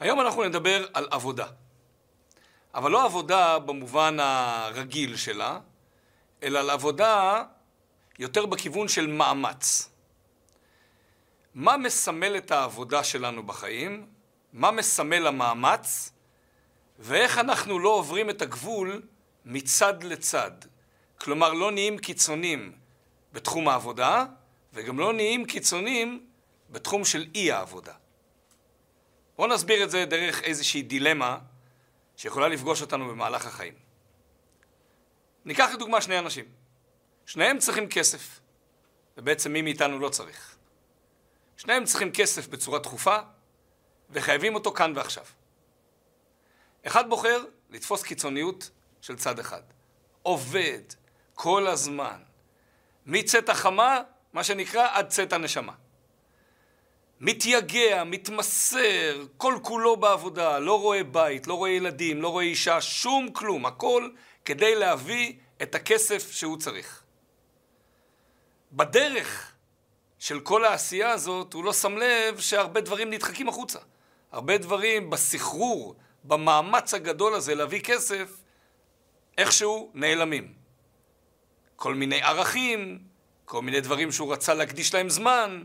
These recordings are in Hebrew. היום אנחנו נדבר על עבודה. אבל לא עבודה במובן הרגיל שלה, אלא על עבודה יותר בכיוון של מאמץ. מה מסמל את העבודה שלנו בחיים? מה מסמל המאמץ? ואיך אנחנו לא עוברים את הגבול מצד לצד? כלומר, לא נהיים קיצונים בתחום העבודה, וגם לא נהיים קיצונים בתחום של אי העבודה. בואו נסביר את זה דרך איזושהי דילמה שיכולה לפגוש אותנו במהלך החיים. ניקח לדוגמה שני אנשים. שניהם צריכים כסף, ובעצם מי מאיתנו לא צריך. שניהם צריכים כסף בצורה דחופה, וחייבים אותו כאן ועכשיו. אחד בוחר לתפוס קיצוניות של צד אחד. עובד, כל הזמן. מצאת החמה, מה שנקרא, עד צאת הנשמה. מתייגע, מתמסר, כל כולו בעבודה, לא רואה בית, לא רואה ילדים, לא רואה אישה, שום כלום, הכל כדי להביא את הכסף שהוא צריך. בדרך של כל העשייה הזאת, הוא לא שם לב שהרבה דברים נדחקים החוצה. הרבה דברים בסחרור, במאמץ הגדול הזה להביא כסף, איכשהו נעלמים. כל מיני ערכים, כל מיני דברים שהוא רצה להקדיש להם זמן,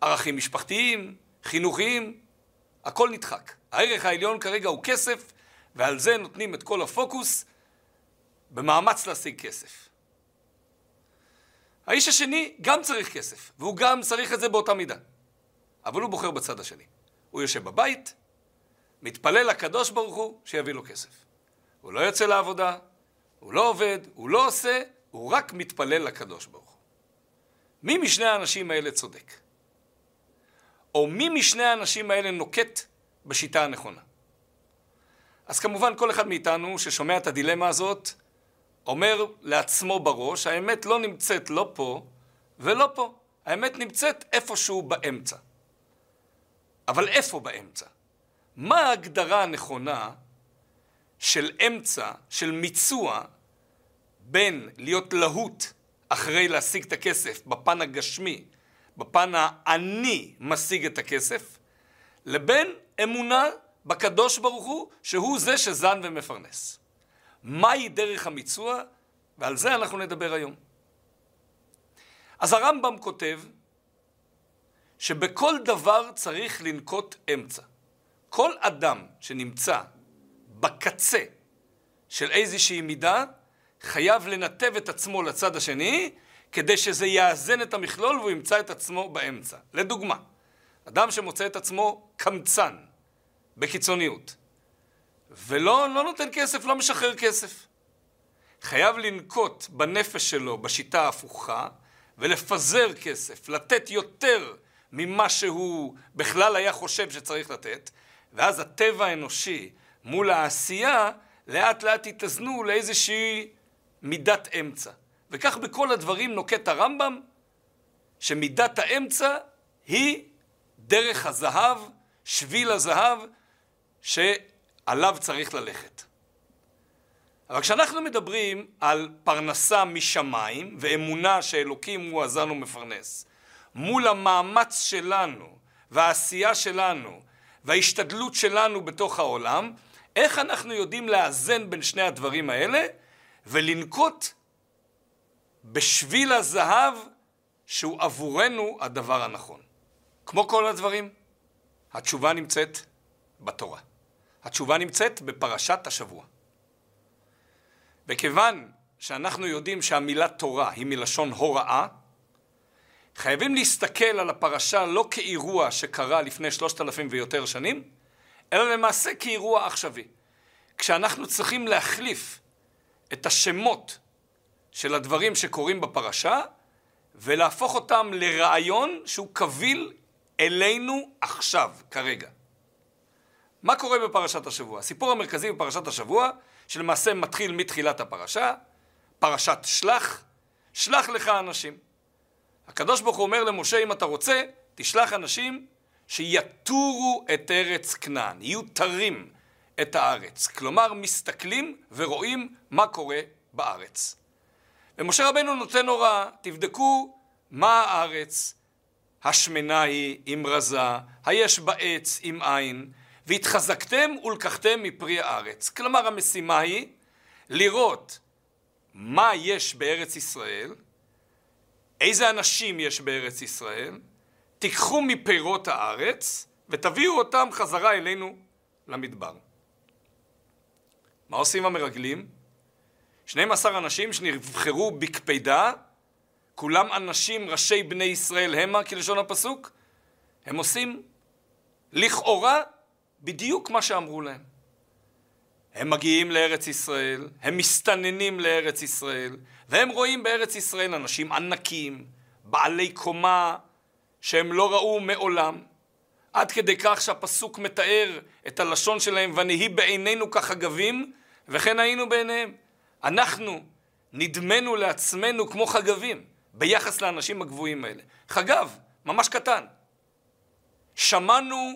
ערכים משפחתיים, חינוכיים, הכל נדחק. הערך העליון כרגע הוא כסף, ועל זה נותנים את כל הפוקוס במאמץ להשיג כסף. האיש השני גם צריך כסף, והוא גם צריך את זה באותה מידה. אבל הוא בוחר בצד השני. הוא יושב בבית, מתפלל לקדוש ברוך הוא שיביא לו כסף. הוא לא יוצא לעבודה, הוא לא עובד, הוא לא עושה, הוא רק מתפלל לקדוש ברוך הוא. מי משני האנשים האלה צודק? או מי משני האנשים האלה נוקט בשיטה הנכונה? אז כמובן כל אחד מאיתנו ששומע את הדילמה הזאת, אומר לעצמו בראש, האמת לא נמצאת לא פה ולא פה. האמת נמצאת איפשהו באמצע. אבל איפה באמצע? מה ההגדרה הנכונה של אמצע, של מיצוע, בין להיות להוט אחרי להשיג את הכסף בפן הגשמי, בפן העני משיג את הכסף, לבין אמונה בקדוש ברוך הוא שהוא זה שזן ומפרנס. מהי דרך המיצוע? ועל זה אנחנו נדבר היום. אז הרמב"ם כותב שבכל דבר צריך לנקוט אמצע. כל אדם שנמצא בקצה של איזושהי מידה חייב לנתב את עצמו לצד השני כדי שזה יאזן את המכלול והוא ימצא את עצמו באמצע. לדוגמה, אדם שמוצא את עצמו קמצן בקיצוניות ולא נותן כסף, לא משחרר כסף. חייב לנקוט בנפש שלו בשיטה ההפוכה ולפזר כסף, לתת יותר ממה שהוא בכלל היה חושב שצריך לתת, ואז הטבע האנושי מול העשייה לאט לאט התאזנו לאיזושהי מידת אמצע. וכך בכל הדברים נוקט הרמב"ם, שמידת האמצע היא דרך הזהב, שביל הזהב, שעליו צריך ללכת. אבל כשאנחנו מדברים על פרנסה משמיים, ואמונה שאלוקים הוא הזן ומפרנס, מול המאמץ שלנו, והעשייה שלנו, וההשתדלות שלנו בתוך העולם, איך אנחנו יודעים לאזן בין שני הדברים האלה, ולנקוט בשביל הזהב שהוא עבורנו הדבר הנכון. כמו כל הדברים, התשובה נמצאת בתורה. התשובה נמצאת בפרשת השבוע. וכיוון שאנחנו יודעים שהמילה תורה היא מלשון הוראה, חייבים להסתכל על הפרשה לא כאירוע שקרה לפני 3,000 ויותר שנים, אלא למעשה כאירוע עכשווי. כשאנחנו צריכים להחליף את השמות של הדברים שקורים בפרשה, ולהפוך אותם לרעיון שהוא קביל אלינו עכשיו, כרגע. מה קורה בפרשת השבוע? הסיפור המרכזי בפרשת השבוע, שלמעשה מתחיל מתחילת הפרשה, פרשת שלח, שלח לך אנשים. הקדוש ברוך הוא אומר למשה, אם אתה רוצה, תשלח אנשים שיתורו את ארץ כנען, יהיו תרים את הארץ. כלומר, מסתכלים ורואים מה קורה בארץ. ומשה רבנו נותן הוראה, תבדקו מה הארץ, השמנה היא עם רזה, היש בה עץ עם עין, והתחזקתם ולקחתם מפרי הארץ. כלומר, המשימה היא לראות מה יש בארץ ישראל, איזה אנשים יש בארץ ישראל, תיקחו מפירות הארץ ותביאו אותם חזרה אלינו למדבר. מה עושים המרגלים? 12 אנשים שנבחרו בקפידה, כולם אנשים ראשי בני ישראל המה, כלשון הפסוק, הם עושים לכאורה בדיוק מה שאמרו להם. הם מגיעים לארץ ישראל, הם מסתננים לארץ ישראל, והם רואים בארץ ישראל אנשים ענקים, בעלי קומה, שהם לא ראו מעולם, עד כדי כך שהפסוק מתאר את הלשון שלהם, ונהי בעינינו כחגבים, וכן היינו בעיניהם. אנחנו נדמנו לעצמנו כמו חגבים, ביחס לאנשים הגבוהים האלה. חגב, ממש קטן. שמענו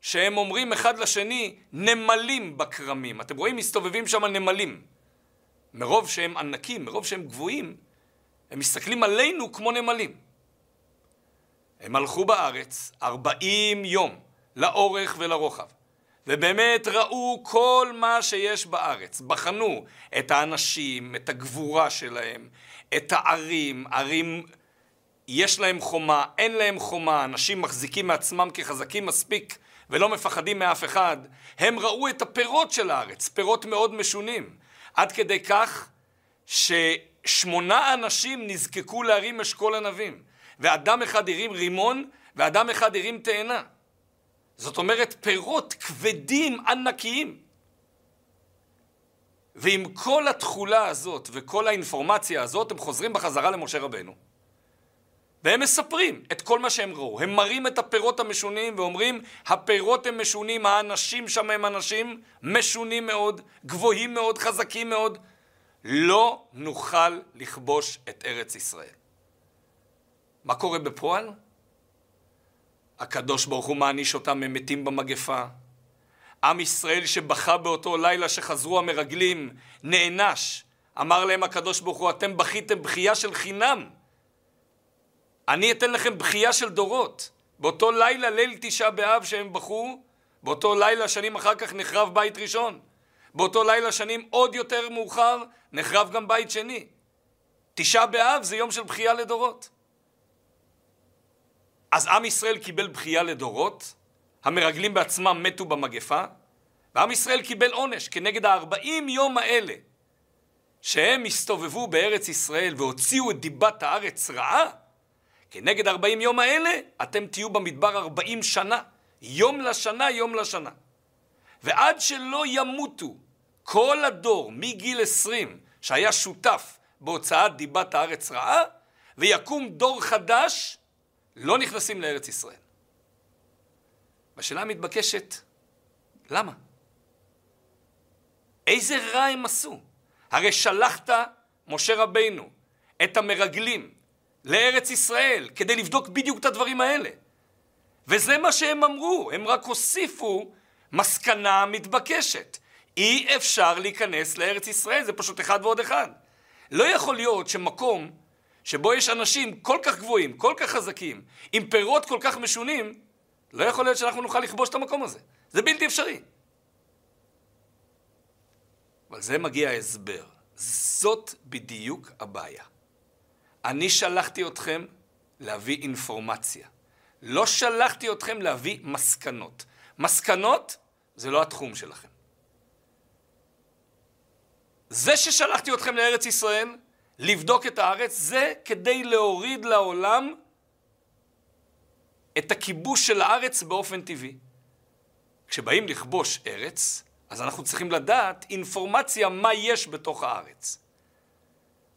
שהם אומרים אחד לשני, נמלים בקרמים. אתם רואים, מסתובבים שם נמלים. מרוב שהם ענקים, מרוב שהם גבוהים, הם מסתכלים עלינו כמו נמלים. הם הלכו בארץ 40 יום, לאורך ולרוחב. ובאמת ראו כל מה שיש בארץ. בחנו את האנשים, את הגבורה שלהם, את הערים, ערים יש להם חומה, אין להם חומה, אנשים מחזיקים מעצמם כחזקים מספיק ולא מפחדים מאף אחד. הם ראו את הפירות של הארץ, פירות מאוד משונים. עד כדי כך ש8 אנשים נזקקו להרים אשכול ענבים, ואדם אחד הרים רימון ואדם אחד הרים תאנה. זאת אומרת, פירות כבדים, ענקיים. ועם כל התחולה הזאת וכל האינפורמציה הזאת, הם חוזרים בחזרה למשה רבנו. והם מספרים את כל מה שהם ראו. הם מראים את הפירות המשונים ואומרים, הפירות הם משונים, האנשים שם הם אנשים משונים מאוד, גבוהים מאוד, חזקים מאוד. לא נוכל לכבוש את ארץ ישראל. מה קורה בפועל? הקדוש ברוך הוא מעניש אותם, הם מתים במגפה. עם ישראל שבכה באותו לילה שחזרו המרגלים, נענש. אמר להם הקדוש ברוך הוא, אתם בכיתם בכייה של חינם. אני אתן לכם בכייה של דורות. באותו לילה, ליל תשעה באב שהם בכו, באותו לילה שנים אחר כך נחרב בית ראשון. באותו לילה שנים עוד יותר מאוחר, נחרב גם בית שני. תשעה באב זה יום של בכייה לדורות. אז עם ישראל קיבל בכייה לדורות, המרגלים בעצמם מתו במגפה, ועם ישראל קיבל עונש כנגד 40 יום האלה, שהם הסתובבו בארץ ישראל והוציאו את דיבת הארץ רעה, כנגד 40 יום האלה, אתם תהיו במדבר 40 שנה, יום לשנה, יום לשנה. ועד שלא ימותו כל הדור מגיל 20, שהיה שותף בהוצאת דיבת הארץ רעה, ויקום דור חדש, לא נכנסים לארץ ישראל. בשאלה המתבקשת, למה? איזה רע הם עשו? הרי שלחת, משה רבינו, את המרגלים לארץ ישראל, כדי לבדוק בדיוק את הדברים האלה. וזה מה שהם אמרו, הם רק הוסיפו מסקנה מתבקשת. אי אפשר להיכנס לארץ ישראל, זה פשוט אחד ועוד אחד. לא יכול להיות שמקום שבו יש אנשים כל כך גבוהים, כל כך חזקים, עם פירות כל כך משונים, לא יכול להיות שאנחנו נוכל לכבוש את המקום הזה. זה בלתי אפשרי. אבל זה מגיע ההסבר. זאת בדיוק הבעיה. אני שלחתי אתכם להביא אינפורמציה. לא שלחתי אתכם להביא מסקנות. מסקנות זה לא התחום שלכם. זה ששלחתי אתכם לארץ ישראל, לבדוק את הארץ, זה כדי להוריד לעולם את הכיבוש של הארץ באופן טבעי. כשבאים לכבוש ארץ, אז אנחנו צריכים לדעת אינפורמציה מה יש בתוך הארץ.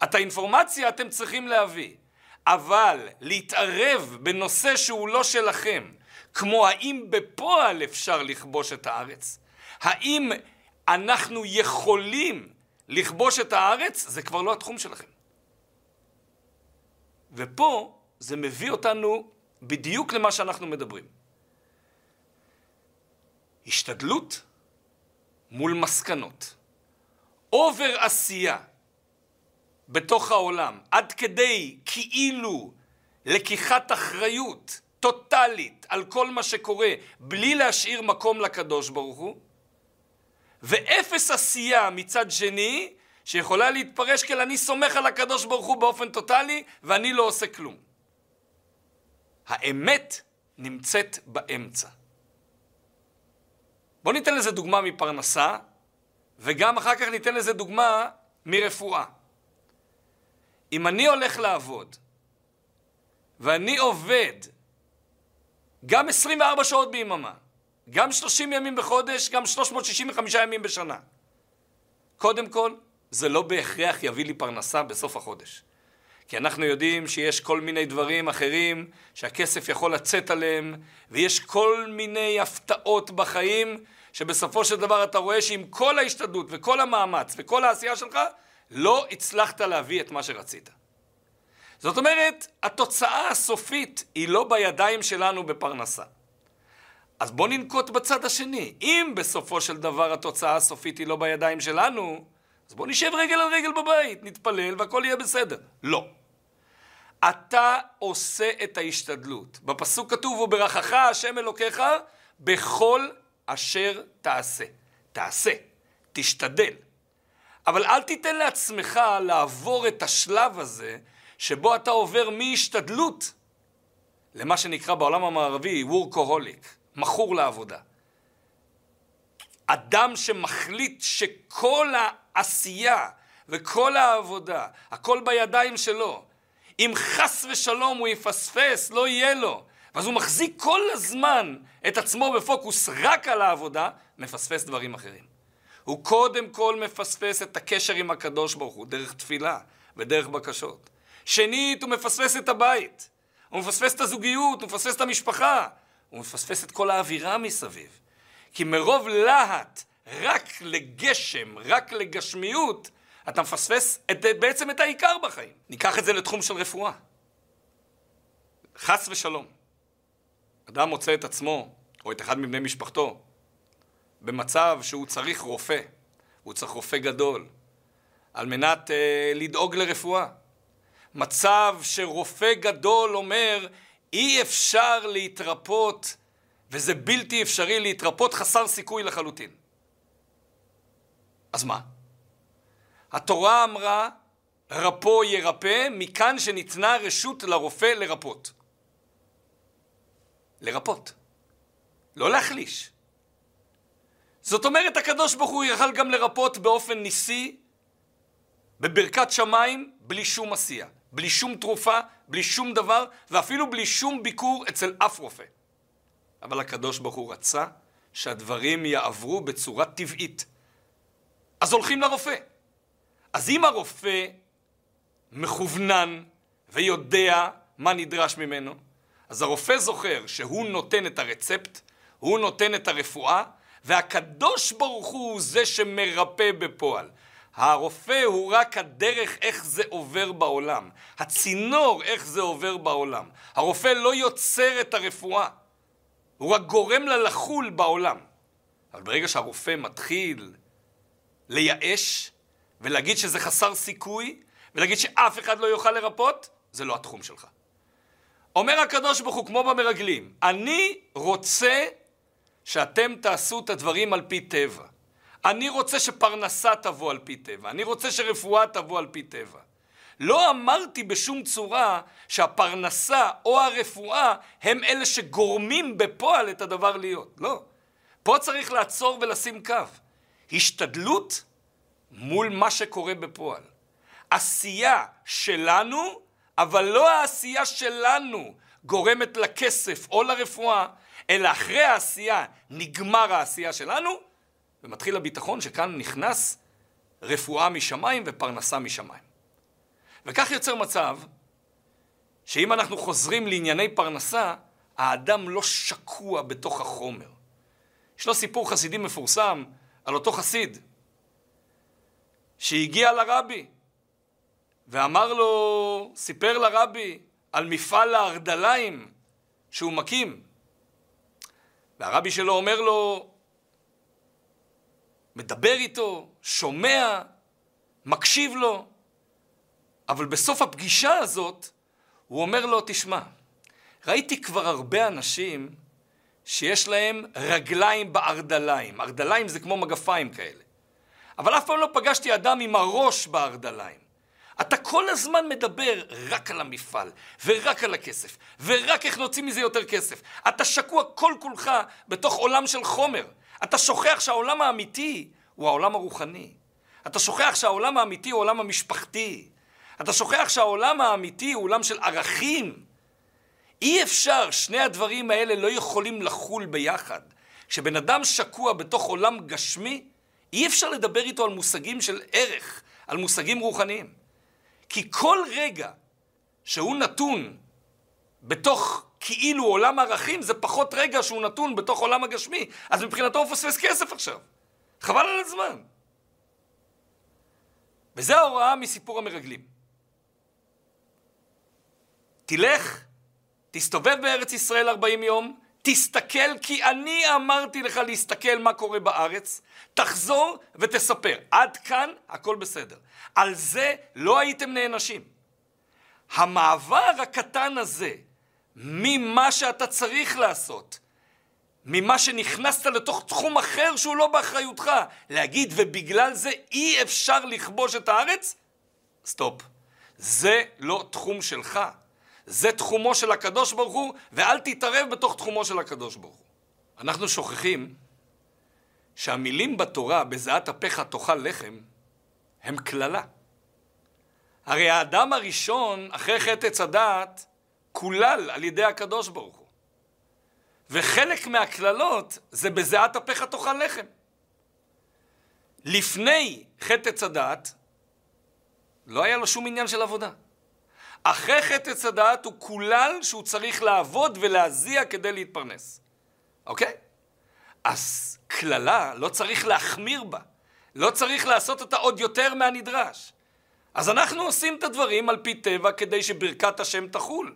את האינפורמציה אתם צריכים להביא, אבל להתערב בנושא שהוא לא שלכם, כמו האם בפועל אפשר לכבוש את הארץ, האם אנחנו יכולים לכבוש את הארץ, זה כבר לא התחום שלכם. ופה זה מביא אותנו בדיוק למה שאנחנו מדברים. השתדלות מול מסקנות. עובר עשייה בתוך העולם, עד כדי כאילו לקיחת אחריות טוטלית, טוטלית על כל מה שקורה, בלי להשאיר מקום לקדוש ברוך הוא, ואפס עשייה מצד שני, שיכולה להתפרש כל אני סומך על הקדוש ברוך הוא באופן טוטלי, ואני לא עושה כלום. האמת נמצאת באמצע. בואו ניתן לזה דוגמה מפרנסה, וגם אחר כך ניתן לזה דוגמה מרפואה. אם אני הולך לעבוד, ואני עובד גם 24 שעות ביממה, גם 30 ימים בחודש, גם 365 ימים בשנה, קודם כל, זה לא בהכרח יביא לי פרנסה בסוף החודש. כי אנחנו יודעים שיש כל מיני דברים אחרים שהכסף יכול לצאת עליהם, ויש כל מיני הפתעות בחיים שבסופו של דבר אתה רואה שעם כל ההשתדלות וכל המאמץ וכל העשייה שלך לא הצלחת להביא את מה שרצית. זאת אומרת, התוצאה הסופית היא לא בידיים שלנו בפרנסה. אז בוא ננקוט בצד השני. אם בסופו של דבר התוצאה הסופית היא לא בידיים שלנו, אז בוא נשב רגל על רגל בבית, נתפלל והכל יהיה בסדר. לא. אתה עושה את ההשתדלות. בפסוק כתוב, וברכך השם אלוקיך בכל אשר תעשה. תעשה, תשתדל. אבל אל תיתן לעצמך לעבור את השלב הזה, שבו אתה עובר מהשתדלות למה שנקרא בעולם המערבי וורקוהוליק, מכור לעבודה. אדם שמחליט שכל העשייה וכל העבודה, הכל בידיים שלו, אם חס ושלום הוא יפספס, לא יהיה לו. ואז הוא מחזיק כל הזמן את עצמו בפוקוס רק על העבודה, מפספס דברים אחרים. הוא קודם כל מפספס את הקשר עם הקדוש ברוך הוא, דרך תפילה ודרך בקשות. שנית, הוא מפספס את הבית, הוא מפספס את הזוגיות, הוא מפספס את המשפחה, הוא מפספס את כל האווירה מסביב. כי מרוב להט, רק לגשם, רק לגשמיות, אתה מפספס בעצם את העיקר בחיים. ניקח את זה לתחום של רפואה. חס ושלום. אדם מוצא את עצמו, או את אחד מבני משפחתו, במצב שהוא צריך רופא, הוא צריך רופא גדול, על מנת לדאוג לרפואה. מצב שרופא גדול אומר, אי אפשר להתרפות, וזה בלתי אפשרי להתרפות, חסר סיכוי לחלוטין. אז מה? התורה אמרה, רפו ירפא, מכאן שניתנה רשות לרופא לרפות. לרפות. לא להחליש. זאת אומרת, הקדוש ברוך הוא יכל גם לרפות באופן ניסי, בברכת שמיים, בלי שום עשייה, בלי שום תרופה, בלי שום דבר, ואפילו בלי שום ביקור אצל אף רופא. אבל הקדוש ברוך הוא רצה שהדברים יעברו בצורה טבעית. אז הולכים לרופא. אז אם הרופא מכוונן ויודע מה נדרש ממנו, אז הרופא זוכר שהוא נותן את הרצפט, הוא נותן את הרפואה, והקדוש ברוך הוא זה שמרפא בפועל. הרופא הוא רק הדרך איך זה עובר בעולם, הצינור איך זה עובר בעולם. הרופא לא יוצר את הרפואה, הוא רק גורם לה לחול בעולם. אבל ברגע שהרופא מתחיל לייאש ולהגיד שזה חסר סיכוי, ולהגיד שאף אחד לא יוכל לרפות, זה לא התחום שלך. אומר הקדוש ברוך הוא כמו במרגלים, אני רוצה שאתם תעשו את הדברים על פי טבע. אני רוצה שפרנסה תבוא על פי טבע. אני רוצה שרפואה תבוא על פי טבע. לא אמרתי בשום צורה שהפרנסה או הרפואה הם אלה שגורמים בפועל את הדבר להיות. לא. פה צריך לעצור ולשים קו. השתדלות מול מה שקורה בפועל. עשייה שלנו, אבל לא העשייה שלנו גורמת לכסף או לרפואה, אלא אחרי העשייה נגמר העשייה שלנו, ומתחיל הביטחון שכאן נכנס רפואה משמיים ופרנסה משמיים. וכך יוצר מצב שאם אנחנו חוזרים לענייני פרנסה, האדם לא שקוע בתוך החומר. יש לו סיפור חסידי מפורסם על אותו חסיד שהגיע לרבי ואמר לו, סיפר לרבי על מפעל הארדליים שהוא מקים. והרבי שלו אומר לו, מדבר איתו, שומע, מקשיב לו. אבל בסוף הפגישה הזאת הוא אומר לו, תשמע, ראיתי כבר הרבה אנשים שיש להם רגליים בארדליים. ארדליים זה כמו מגפיים כאלה. אבל אף פעם לא פגשתי אדם עם הראש בארדליים. אתה כל הזמן מדבר רק על המפעל, ורק על הכסף, ורק איך נוציא מזה יותר כסף. אתה שקוע כל כולך בתוך עולם של חומר. אתה שוכח שהעולם האמיתי הוא העולם הרוחני. אתה שוכח שהעולם האמיתי הוא עולם המשפחתי. אתה שוכח שהעולם האמיתי הוא עולם של ערכים. אי אפשר, שני הדברים האלה לא יכולים לחול ביחד. כשבן אדם שקוע בתוך עולם גשמי, אי אפשר לדבר איתו על מושגים של ערך, על מושגים רוחניים. כי כל רגע שהוא נתון בתוך כאילו עולם הערכים, זה פחות רגע שהוא נתון בתוך עולם הגשמי. אז מבחינתו הוא פספס כסף עכשיו. חבל על הזמן. וזו ההוראה מסיפור המרגלים. תלך, תסתובב בארץ ישראל 40 יום, תסתכל כי אני אמרתי לך להסתכל מה קורה בארץ, תחזור ותספר. עד כאן הכל בסדר. על זה לא הייתם נענשים. המעבר הקטן הזה, ממה שאתה צריך לעשות, ממה שנכנסת לתוך תחום אחר שהוא לא באחריותך, להגיד ובגלל זה אי אפשר לכבוש את הארץ? סטופ. זה לא תחום שלך. זה תחומו של הקדוש ברוך הוא, ואל תתערב בתוך תחומו של הקדוש ברוך הוא. אנחנו שוכחים שהמילים בתורה, בזעת אפיך תאכל לחם, הם כללה. הרי האדם הראשון, אחרי חטא עץ הדעת, כולל על ידי הקדוש ברוך הוא. וחלק מהכללות זה בזעת אפיך תאכל לחם. לפני חטא עץ הדעת, לא היה לו שום עניין של עבודה. אחרי חטא עץ הדעת הוא כולל שהוא צריך לעבוד ולהזיע כדי להתפרנס. אוקיי? אז כללה לא צריך להחמיר בה. לא צריך לעשות אותה עוד יותר מהנדרש. אז אנחנו עושים את הדברים על פי טבע כדי שברכת השם תחול.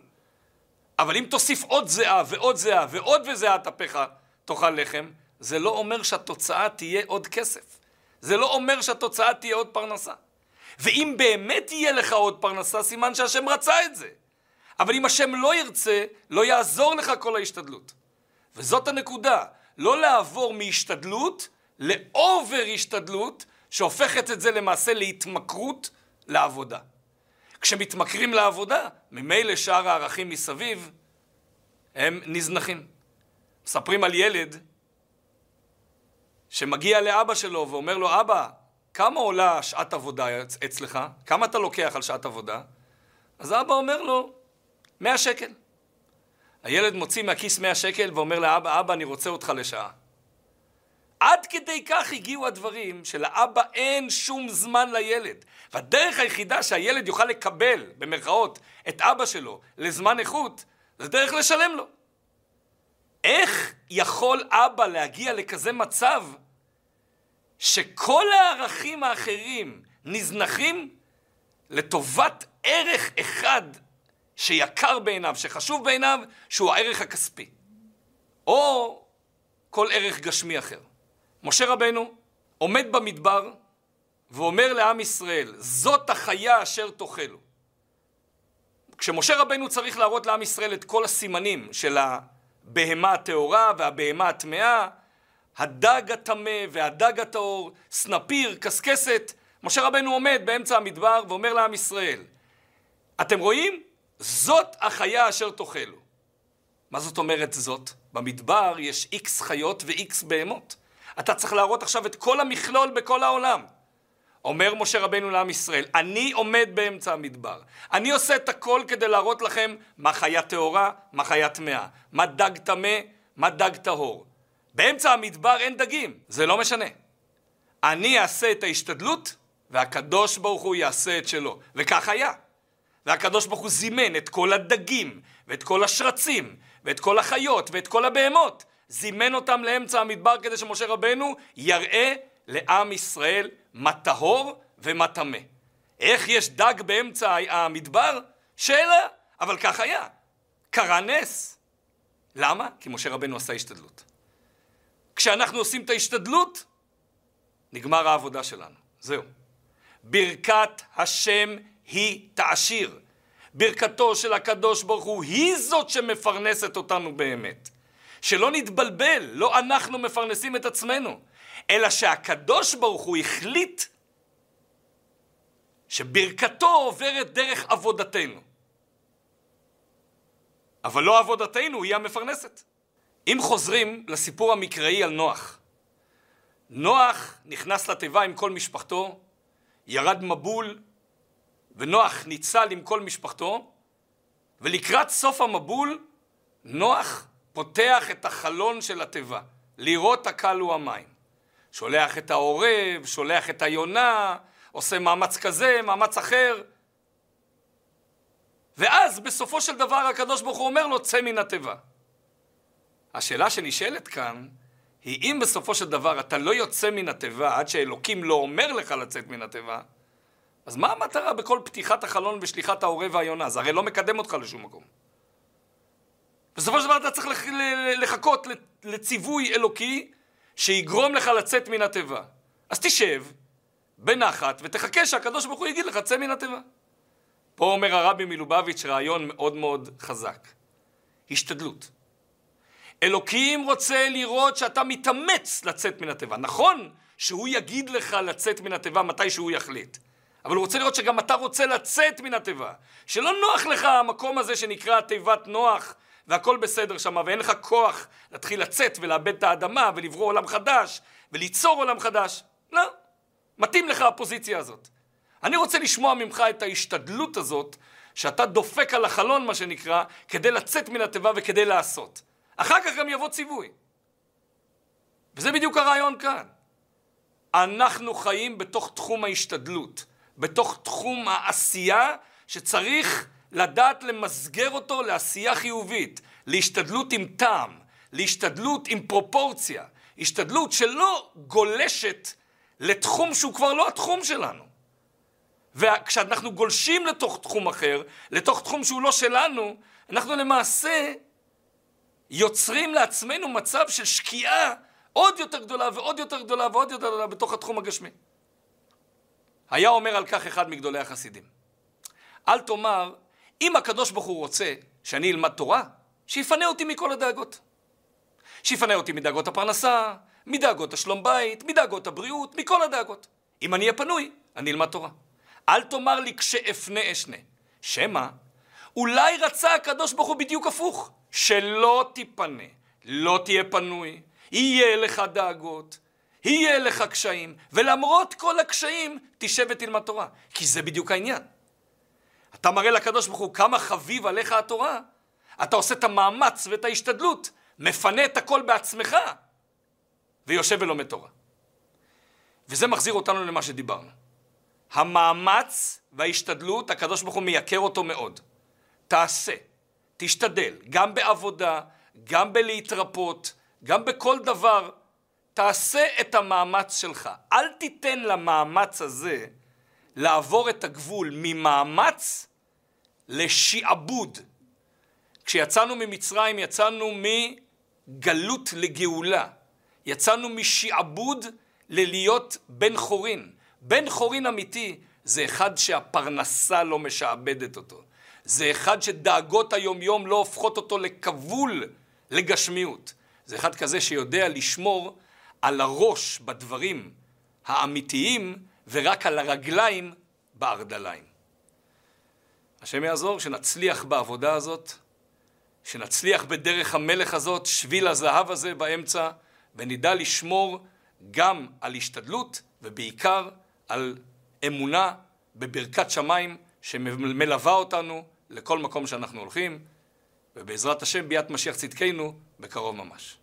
אבל אם תוסיף עוד זהה ועוד זהה ועוד וזהת אפיך תאכל לחם, זה לא אומר שהתוצאה תהיה עוד כסף. זה לא אומר שהתוצאה תהיה עוד פרנסה. ואם באמת יהיה לך עוד פרנסה, סימן שהשם רצה את זה. אבל אם השם לא ירצה, לא יעזור לך כל ההשתדלות. וזאת הנקודה, לא לעבור מהשתדלות לאובר השתדלות, שהופכת את זה למעשה להתמכרות לעבודה. כשמתמכרים לעבודה, ממילא שאר הערכים מסביב, הם נזנחים. מספרים על ילד שמגיע לאבא שלו ואומר לו, אבא, כמה עולה שעת עבודה אצלך? כמה אתה לוקח על שעת עבודה? אז אבא אומר לו, 100 שקל. הילד מוציא מהכיס 100 שקל ואומר לאבא, אבא, אני רוצה אותך לשעה. עד כדי כך הגיעו הדברים שלאבא אין שום זמן לילד. והדרך היחידה שהילד יוכל לקבל, במרכאות, את אבא שלו לזמן איכות, זה דרך לשלם לו. איך יכול אבא להגיע לכזה מצב שכל הערכים האחרים נזנחים לטובת ערך אחד שיקר בעיניו, שחשוב בעיניו, שהוא הערך הכספי. או כל ערך גשמי אחר. משה רבנו עומד במדבר ואומר לעם ישראל, זאת החיה אשר תאכלו. כשמשה רבנו צריך להראות לעם ישראל את כל הסימנים של הבהמה הטהורה והבהמה הטמאה, הדג הטמא והדג הטהור, סנפיר, קסקסת. משה רבנו עומד באמצע המדבר ואומר לעם ישראל, אתם רואים? זאת החיה אשר תאכלו. מה זאת אומרת זאת? במדבר יש איקס חיות ואיקס בהמות. אתה צריך להראות עכשיו את כל המכלול בכל העולם. אומר משה רבנו לעם ישראל, אני עומד באמצע המדבר. אני עושה את הכל כדי להראות לכם מה חיה טהורה, מה חיה טמאה, מה דג טמא, מה דג טהור. באמצע המדבר אין דגים, זה לא משנה. אני אעשה את ההשתדלות, והקדוש ברוך הוא יעשה את שלו. וכך היה. והקדוש ברוך הוא זימן את כל הדגים, ואת כל השרצים, ואת כל החיות, ואת כל הבהמות. זימן אותם לאמצע המדבר כדי שמשה רבנו יראה לעם ישראל מה טהור ומה טמא. איך יש דג באמצע המדבר? שאלה, אבל כך היה. קרה נס. למה? כי משה רבנו עשה השתדלות. כשאנחנו עושים את ההשתדלות, נגמר העבודה שלנו. זהו. ברכת השם היא תעשיר. ברכתו של הקדוש ברוך הוא היא זאת שמפרנסת אותנו באמת. שלא נתבלבל, לא אנחנו מפרנסים את עצמנו, אלא שהקדוש ברוך הוא החליט שברכתו עוברת דרך עבודתנו. אבל לא עבודתנו היא המפרנסת. אם חוזרים לסיפור המקראי על נוח, נוח נכנס לתיבה עם כל משפחתו, ירד מבול, ונוח ניצל עם כל משפחתו, ולקראת סוף המבול, נוח פותח את החלון של התיבה, לראות הקלו המים. שולח את העורב, שולח את היונה, עושה מאמץ כזה, מאמץ אחר. ואז בסופו של דבר הקדוש ברוך הוא אומר לו, צא מן התיבה. השאלה שנשאלת כאן, היא אם בסופו של דבר אתה לא יוצא מן התיבה, עד שאלוקים לא אומר לך לצאת מן התיבה, אז מה המטרה בכל פתיחת החלון ושליחת העורב והיונה? זה הרי לא מקדם אותך לשום מקום. בסופו של דבר אתה צריך לחכות לציווי אלוקי שיגרום לך לצאת מן התיבה. אז תשב בנחת ותחכה שהקדוש ברוך הוא יגיד לך, צא מן התיבה. פה אומר הרבי מלובביץ' רעיון מאוד מאוד חזק. השתדלות. אלוקים רוצה לראות שאתה מתאמץ לצאת מן התיבה. נכון שהוא יגיד לך לצאת מן התיבה מתי שהוא יחליט. אבל הוא רוצה לראות שגם אתה רוצה לצאת מן התיבה. שלא נוח לך המקום הזה שנקרא תיבת נוח, והכל בסדר שם, ואין לך כוח להתחיל לצאת ולאבד את האדמה, ולברוא עולם חדש, וליצור עולם חדש. לא, מתאים לך הפוזיציה הזאת. אני רוצה לשמוע ממך את ההשתדלות הזאת, שאתה דופק על החלון, מה שנקרא, כדי לצאת מן התיבה וכדי לעשות. אחר כך גם יבוא ציווי. וזה בדיוק הרעיון כאן. אנחנו חיים בתוך תחום ההשתדלות, בתוך תחום העשייה שצריך לדעת למסגר אותו לעשייה חיובית, להשתדלות עם טעם, להשתדלות עם פרופורציה, השתדלות שלא גולשת לתחום שהוא כבר לא התחום שלנו. וכשאנחנו גולשים לתוך תחום אחר, לתוך תחום שהוא לא שלנו, אנחנו למעשה יוצרים לעצמנו מצב של שקיעה עוד יותר גדולה ועוד יותר גדולה ועוד יותר גדולה בתוך התחום הגשמי. היה אומר על כך אחד מגדולי החסידים, אל תאמר, אם הקדוש ברוך הוא רוצה שאני אלמד תורה, שיפנה אותי מכל הדאגות. שיפנה אותי מדאגות הפרנסה, מדאגות השלום בית, מדאגות הבריאות, מכל הדאגות. אם אני אפנוי, אני אלמד תורה. אל תאמר לי כשאפנה אשנה. שמה? אולי רצה הקדוש ברוך הוא בדיוק הפוך. שלא תיפנה, לא תהיה פנוי, יהיה לך דאגות, יהיה לך קשיים, ולמרות כל הקשיים תשב ותלמד תורה. כי זה בדיוק העניין. אתה מראה לקדוש ברוך הוא כמה חביב עליך התורה. אתה עושה את המאמץ ואת ההשתדלות, מפנה את הכל בעצמך, ויושב ולומד תורה. וזה מחזיר אותנו למה שדיברנו. המאמץ וההשתדלות, הקדוש ברוך הוא מייקר אותו מאוד. תעשה, תשתדל, גם בעבודה, גם בלהתרפות, גם בכל דבר. תעשה את המאמץ שלך. אל תיתן למאמץ הזה לעבור את הגבול ממאמץ לשעבוד. כשיצאנו ממצרים, יצאנו מגלות לגאולה. יצאנו משעבוד ללהיות בן חורין. בן חורין אמיתי זה אחד שהפרנסה לא משעבדת אותו. זה אחד שדאגות היומיום לא הופכות אותו לכבול לגשמיות. זה אחד כזה שיודע לשמור על הראש בדברים האמיתיים ורק על הרגליים בארדליים. השם יעזור שנצליח בעבודה הזאת, שנצליח בדרך המלך הזאת, שביל הזהב הזה באמצע, ונדע לשמור גם על השתדלות ובעיקר על אמונה בברכת שמיים שמלווה אותנו לכל מקום שאנחנו הולכים, ובעזרת השם ביאת משיח צדקנו בקרוב ממש.